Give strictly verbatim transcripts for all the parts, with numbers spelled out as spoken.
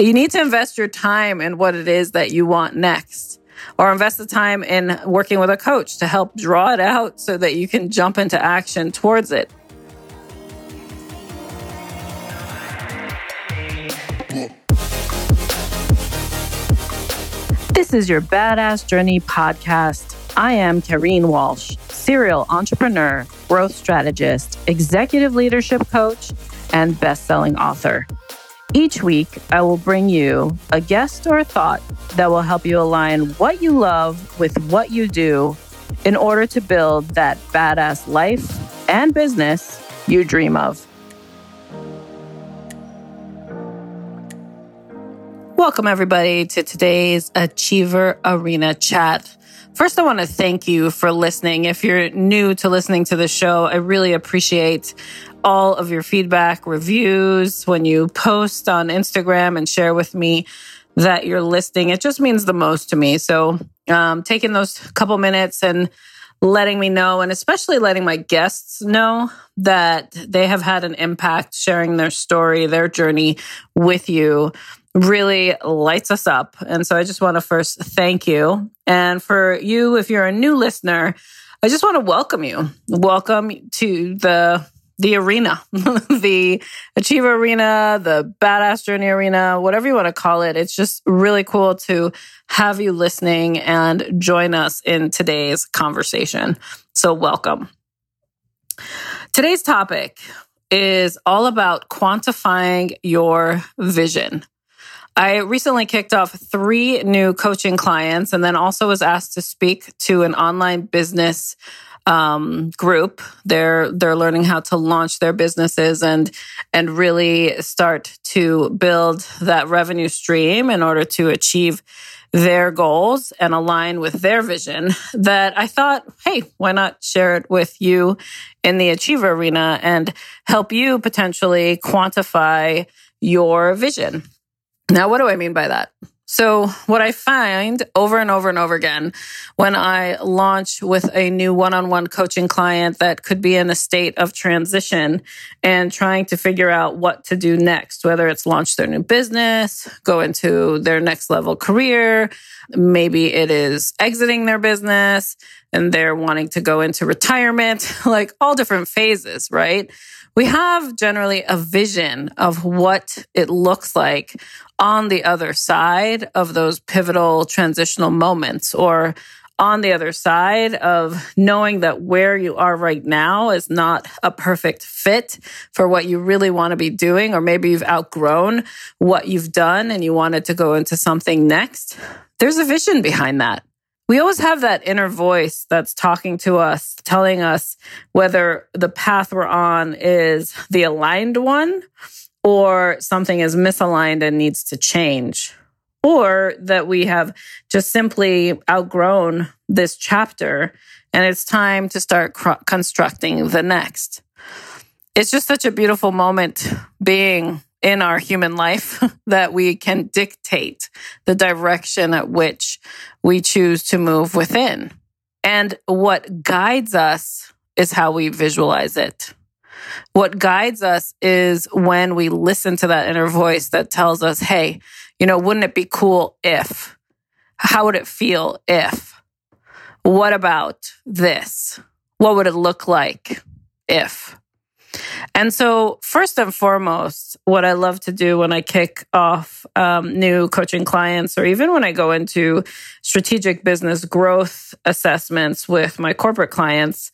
You need to invest your time in what it is that you want next, or invest the time in working with a coach to help draw it out so that you can jump into action towards it. This is your Badass Journey Podcast. I am Karyn Walsh, serial entrepreneur, growth strategist, executive leadership coach, and best-selling author. Each week, I will bring you a guest or a thought that will help you align what you love with what you do in order to build that badass life and business you dream of. Welcome, everybody, to today's Achiever Arena chat. First, I want to thank you for listening. If you're new to listening to the show, I really appreciate all of your feedback, reviews, when you post on Instagram and share with me that you're listening. It just means the most to me. So um, taking those couple minutes and letting me know, and especially letting my guests know that they have had an impact, sharing their story, their journey with you, really lights us up. And so I just want to first thank you. And for you, if you're a new listener, I just want to welcome you. Welcome to the The arena, the Achiever Arena, the Badass Journey Arena, whatever you want to call it. It's just really cool to have you listening and join us in today's conversation. So welcome. Today's topic is all about quantifying your vision. I recently kicked off three new coaching clients and then also was asked to speak to an online business Um, group. They're they're learning how to launch their businesses and and really start to build that revenue stream in order to achieve their goals and align with their vision, that I thought, hey, why not share it with you in the Achiever Arena and help you potentially quantify your vision. Now, what do I mean by that? So what I find over and over and over again when I launch with a new one-on-one coaching client that could be in a state of transition and trying to figure out what to do next, whether it's launch their new business, go into their next level career, maybe it is exiting their business and they're wanting to go into retirement, like all different phases, right? We have generally a vision of what it looks like on the other side of those pivotal transitional moments, or on the other side of knowing that where you are right now is not a perfect fit for what you really want to be doing, or maybe you've outgrown what you've done and you wanted to go into something next. There's a vision behind that. We always have that inner voice that's talking to us, telling us whether the path we're on is the aligned one, or something is misaligned and needs to change, or that we have just simply outgrown this chapter and it's time to start cr- constructing the next. It's just such a beautiful moment being in our human life that we can dictate the direction at which we choose to move within. And what guides us is how we visualize it. What guides us is when we listen to that inner voice that tells us, hey, you know, wouldn't it be cool if? How would it feel if? What about this? What would it look like if? And so first and foremost, what I love to do when I kick off um, new coaching clients, or even when I go into strategic business growth assessments with my corporate clients,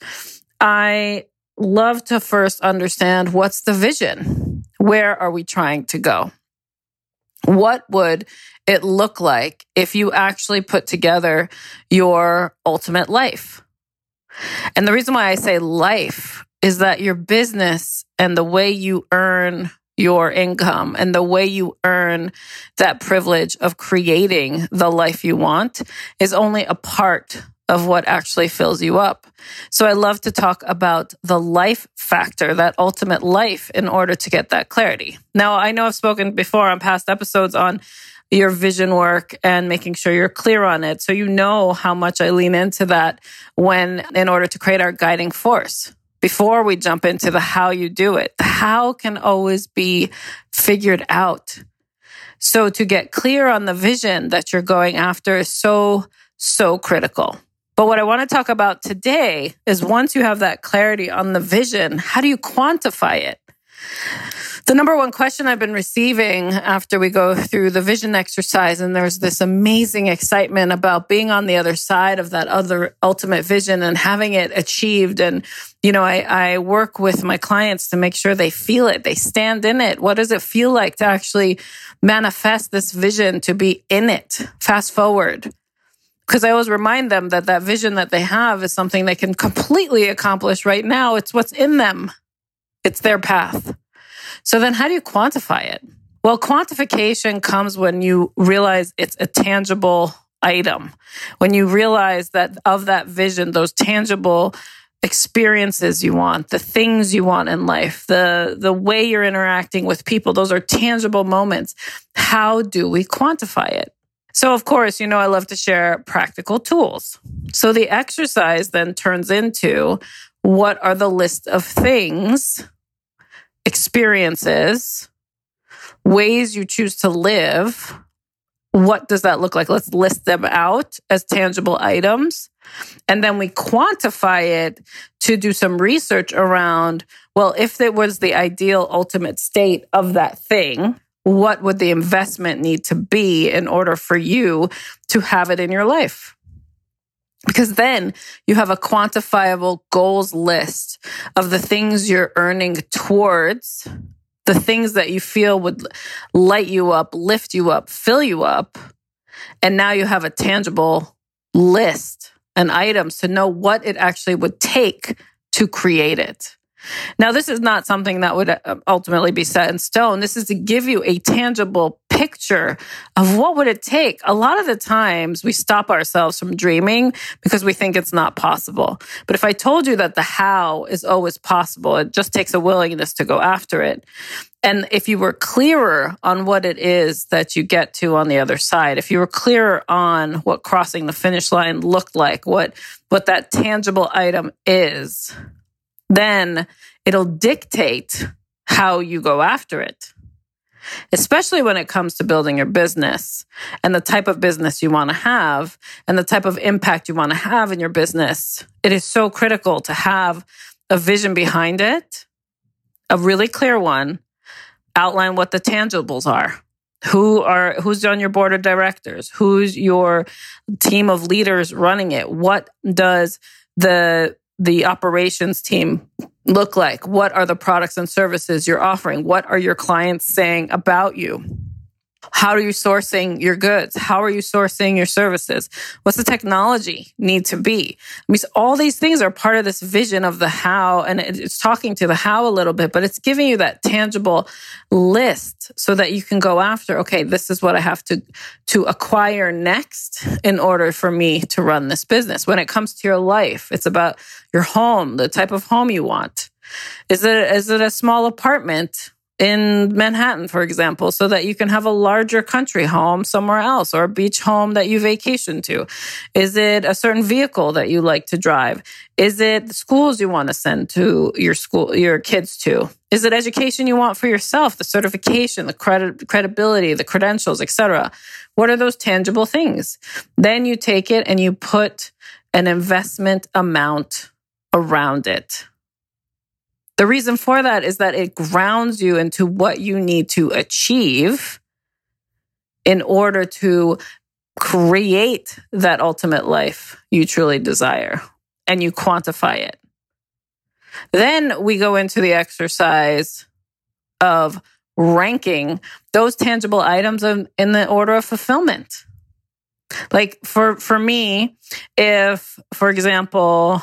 I love to first understand, what's the vision? Where are we trying to go? What would it look like if you actually put together your ultimate life? And the reason why I say life is that your business and the way you earn your income and the way you earn that privilege of creating the life you want is only a part of what actually fills you up. So I love to talk about the life factor, that ultimate life, in order to get that clarity. Now, I know I've spoken before on past episodes on your vision work and making sure you're clear on it. So you know how much I lean into that when, in order to create our guiding force. Before we jump into the how you do it, the how can always be figured out. So to get clear on the vision that you're going after is so, so critical. But what I want to talk about today is once you have that clarity on the vision, how do you quantify it? The number one question I've been receiving after we go through the vision exercise, and there's this amazing excitement about being on the other side of that other ultimate vision and having it achieved. And, you know, I, I work with my clients to make sure they feel it. They stand in it. What does it feel like to actually manifest this vision, to be in it? Fast forward. Because I always remind them that that vision that they have is something they can completely accomplish right now. It's what's in them. It's their path. So then how do you quantify it? Well, quantification comes when you realize it's a tangible item, when you realize that of that vision, those tangible experiences you want, the things you want in life, the, the way you're interacting with people, those are tangible moments. How do we quantify it? So of course, you know, I love to share practical tools. So the exercise then turns into, what are the list of things, experiences, ways you choose to live? What does that look like? Let's list them out as tangible items. And then we quantify it to do some research around, well, if it was the ideal ultimate state of that thing, what would the investment need to be in order for you to have it in your life? Because then you have a quantifiable goals list of the things you're earning towards, the things that you feel would light you up, lift you up, fill you up. And now you have a tangible list and items to know what it actually would take to create it. Now, this is not something that would ultimately be set in stone. This is to give you a tangible picture of what would it take. A lot of the times we stop ourselves from dreaming because we think it's not possible. But if I told you that the how is always possible, it just takes a willingness to go after it. And if you were clearer on what it is that you get to on the other side, if you were clearer on what crossing the finish line looked like, what, what that tangible item is, then it'll dictate how you go after it, especially when it comes to building your business and the type of business you want to have and the type of impact you want to have in your business. It is so critical to have a vision behind it, a really clear one, outline what the tangibles are. Who are, who's on your board of directors? Who's your team of leaders running it? What does the the operations team look like? What are the products and services you're offering? What are your clients saying about you? How are you sourcing your goods? How are you sourcing your services? What's the technology need to be? I mean, all these things are part of this vision of the how, and it's talking to the how a little bit, but it's giving you that tangible list so that you can go after, okay, this is what I have to, to acquire next in order for me to run this business. When it comes to your life, it's about your home, the type of home you want. Is it, is it a small apartment in Manhattan, for example, so that you can have a larger country home somewhere else or a beach home that you vacation to? Is it a certain vehicle that you like to drive? Is it the schools you want to send to your school, your kids to? Is it education you want for yourself, the certification, the credit, credibility, the credentials, et cetera? What are those tangible things? Then you take it and you put an investment amount around it. The reason for that is that it grounds you into what you need to achieve in order to create that ultimate life you truly desire, and you quantify it. Then we go into the exercise of ranking those tangible items in the order of fulfillment. Like for, for me, if, for example,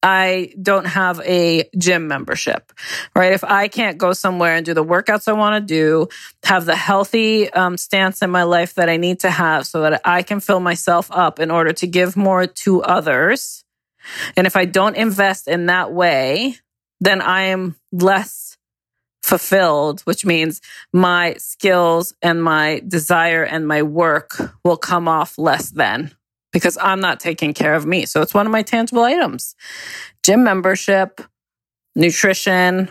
I don't have a gym membership, right? If I can't go somewhere and do the workouts I want to do, have the healthy um, stance in my life that I need to have so that I can fill myself up in order to give more to others. And if I don't invest in that way, then I am less fulfilled, which means my skills and my desire and my work will come off less than, because I'm not taking care of me. So it's one of my tangible items. Gym membership, nutrition,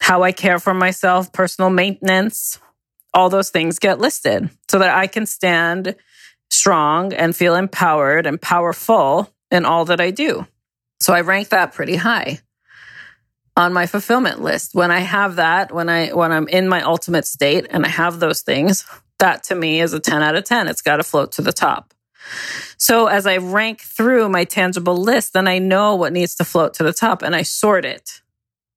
how I care for myself, personal maintenance, all those things get listed so that I can stand strong and feel empowered and powerful in all that I do. So I rank that pretty high on my fulfillment list. When I have that, when I when I'm in my ultimate state and I have those things, that to me is a ten out of ten. It's got to float to the top. So as I rank through my tangible list, then I know what needs to float to the top and I sort it.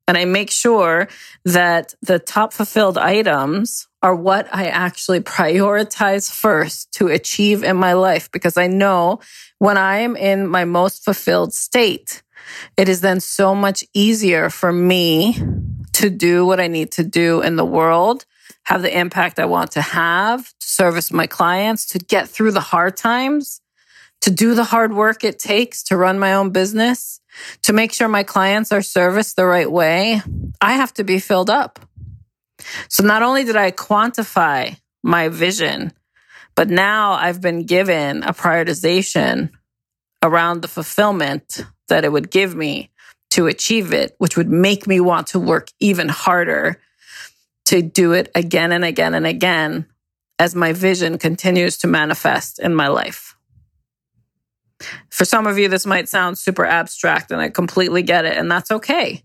And I make sure that the top fulfilled items are what I actually prioritize first to achieve in my life, because I know when I am in my most fulfilled state, it is then so much easier for me to do what I need to do in the world, have the impact I want to have, to service my clients, to get through the hard times, to do the hard work it takes to run my own business, to make sure my clients are serviced the right way. I have to be filled up. So not only did I quantify my vision, but now I've been given a prioritization around the fulfillment that it would give me to achieve it, which would make me want to work even harder to do it again and again and again as my vision continues to manifest in my life. For some of you, this might sound super abstract, and I completely get it, and that's okay,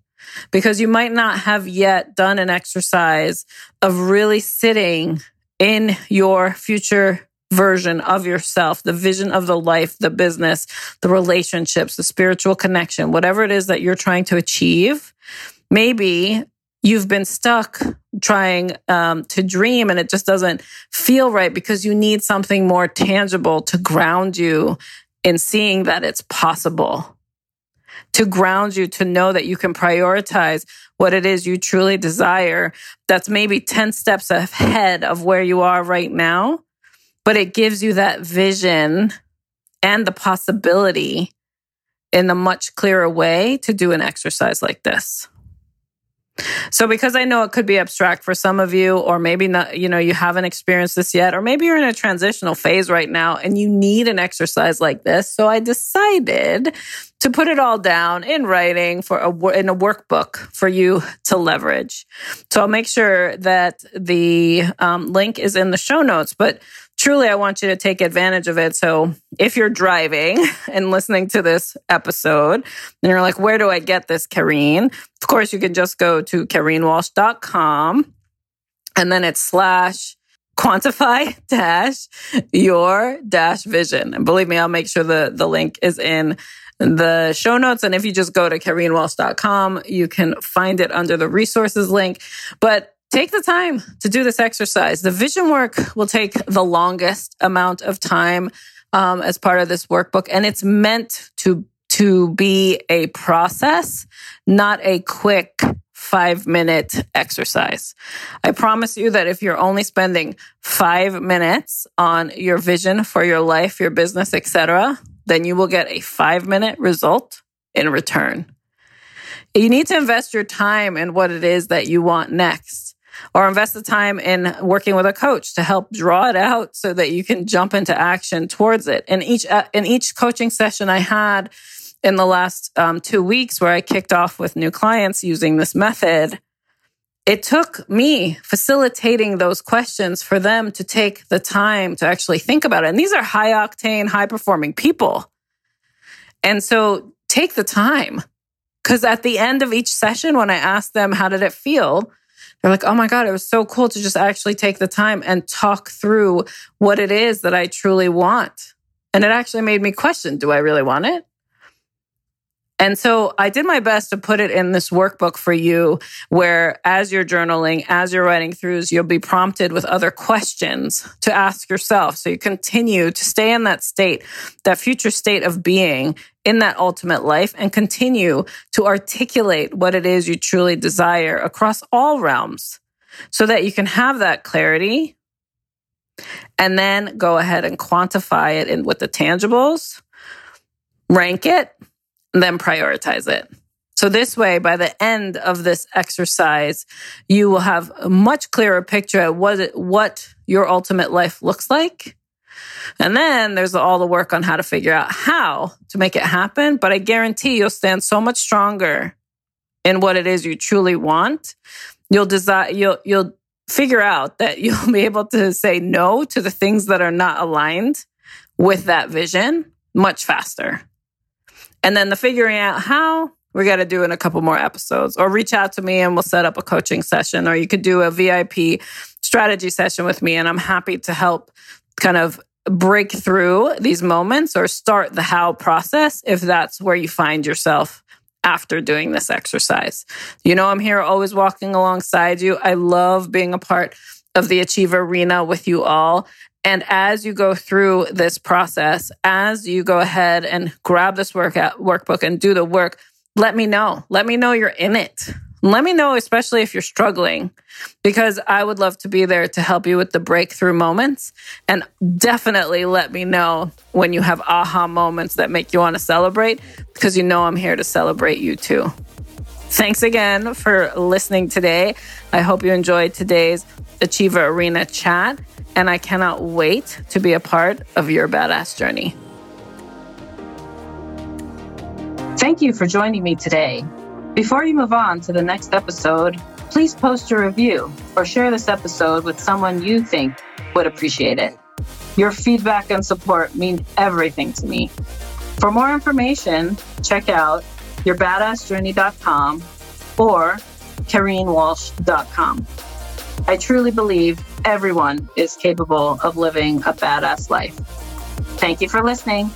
because you might not have yet done an exercise of really sitting in your future version of yourself, the vision of the life, the business, the relationships, the spiritual connection, whatever it is that you're trying to achieve. Maybe you've been stuck trying um, to dream and it just doesn't feel right because you need something more tangible to ground you in seeing that it's possible, to ground you, to know that you can prioritize what it is you truly desire that's maybe ten steps ahead of where you are right now, but it gives you that vision and the possibility in a much clearer way to do an exercise like this. So because I know it could be abstract for some of you, or maybe not, you know, you haven't experienced this yet, or maybe you're in a transitional phase right now and you need an exercise like this. So I decided to put it all down in writing for a, in a workbook for you to leverage. So I'll make sure that the um, link is in the show notes, but truly I want you to take advantage of it. So if you're driving and listening to this episode and you're like, where do I get this, Karyn? Of course, you can just go to karyn walsh dot com and then it's slash quantify dash your dash vision. And believe me, I'll make sure the, the link is in the show notes. And if you just go to karyn walsh dot com, you can find it under the resources link. But take the time to do this exercise. The vision work will take the longest amount of time um, as part of this workbook. And it's meant to, to be a process, not a quick five-minute exercise. I promise you that if you're only spending five minutes on your vision for your life, your business, et cetera, then you will get a five-minute result in return. You need to invest your time in what it is that you want next. Or invest the time in working with a coach to help draw it out so that you can jump into action towards it. In each in each coaching session I had in the last um, two weeks where I kicked off with new clients using this method, it took me facilitating those questions for them to take the time to actually think about it. And these are high-octane, high-performing people. And so take the time. Because at the end of each session, when I asked them, how did it feel? They're like, oh my God, it was so cool to just actually take the time and talk through what it is that I truly want. And it actually made me question, do I really want it? And so I did my best to put it in this workbook for you, where as you're journaling, as you're writing throughs, you'll be prompted with other questions to ask yourself. So you continue to stay in that state, that future state of being in that ultimate life, and continue to articulate what it is you truly desire across all realms so that you can have that clarity and then go ahead and quantify it in with the tangibles, rank it, and then prioritize it. So this way, by the end of this exercise, you will have a much clearer picture of what, it, what your ultimate life looks like. And then there's all the work on how to figure out how to make it happen. But I guarantee you'll stand so much stronger in what it is you truly want. You'll desire, you'll, you'll figure out that you'll be able to say no to the things that are not aligned with that vision much faster. And then the figuring out how, we got to do in a couple more episodes, or reach out to me and we'll set up a coaching session, or you could do a V I P strategy session with me. And I'm happy to help kind of break through these moments or start the how process if that's where you find yourself after doing this exercise. You know, I'm here always walking alongside you. I love being a part of the Achiever Arena with you all. And as you go through this process, as you go ahead and grab this workout workbook and do the work, let me know. Let me know you're in it. Let me know, especially if you're struggling, because I would love to be there to help you with the breakthrough moments. And definitely let me know when you have aha moments that make you want to celebrate, because you know I'm here to celebrate you too. Thanks again for listening today. I hope you enjoyed today's Achiever Arena chat, and I cannot wait to be a part of your badass journey. Thank you for joining me today. Before you move on to the next episode, please post a review or share this episode with someone you think would appreciate it. Your feedback and support mean everything to me. For more information, check out your badass journey dot com or karyn walsh dot com. I truly believe everyone is capable of living a badass life. Thank you for listening.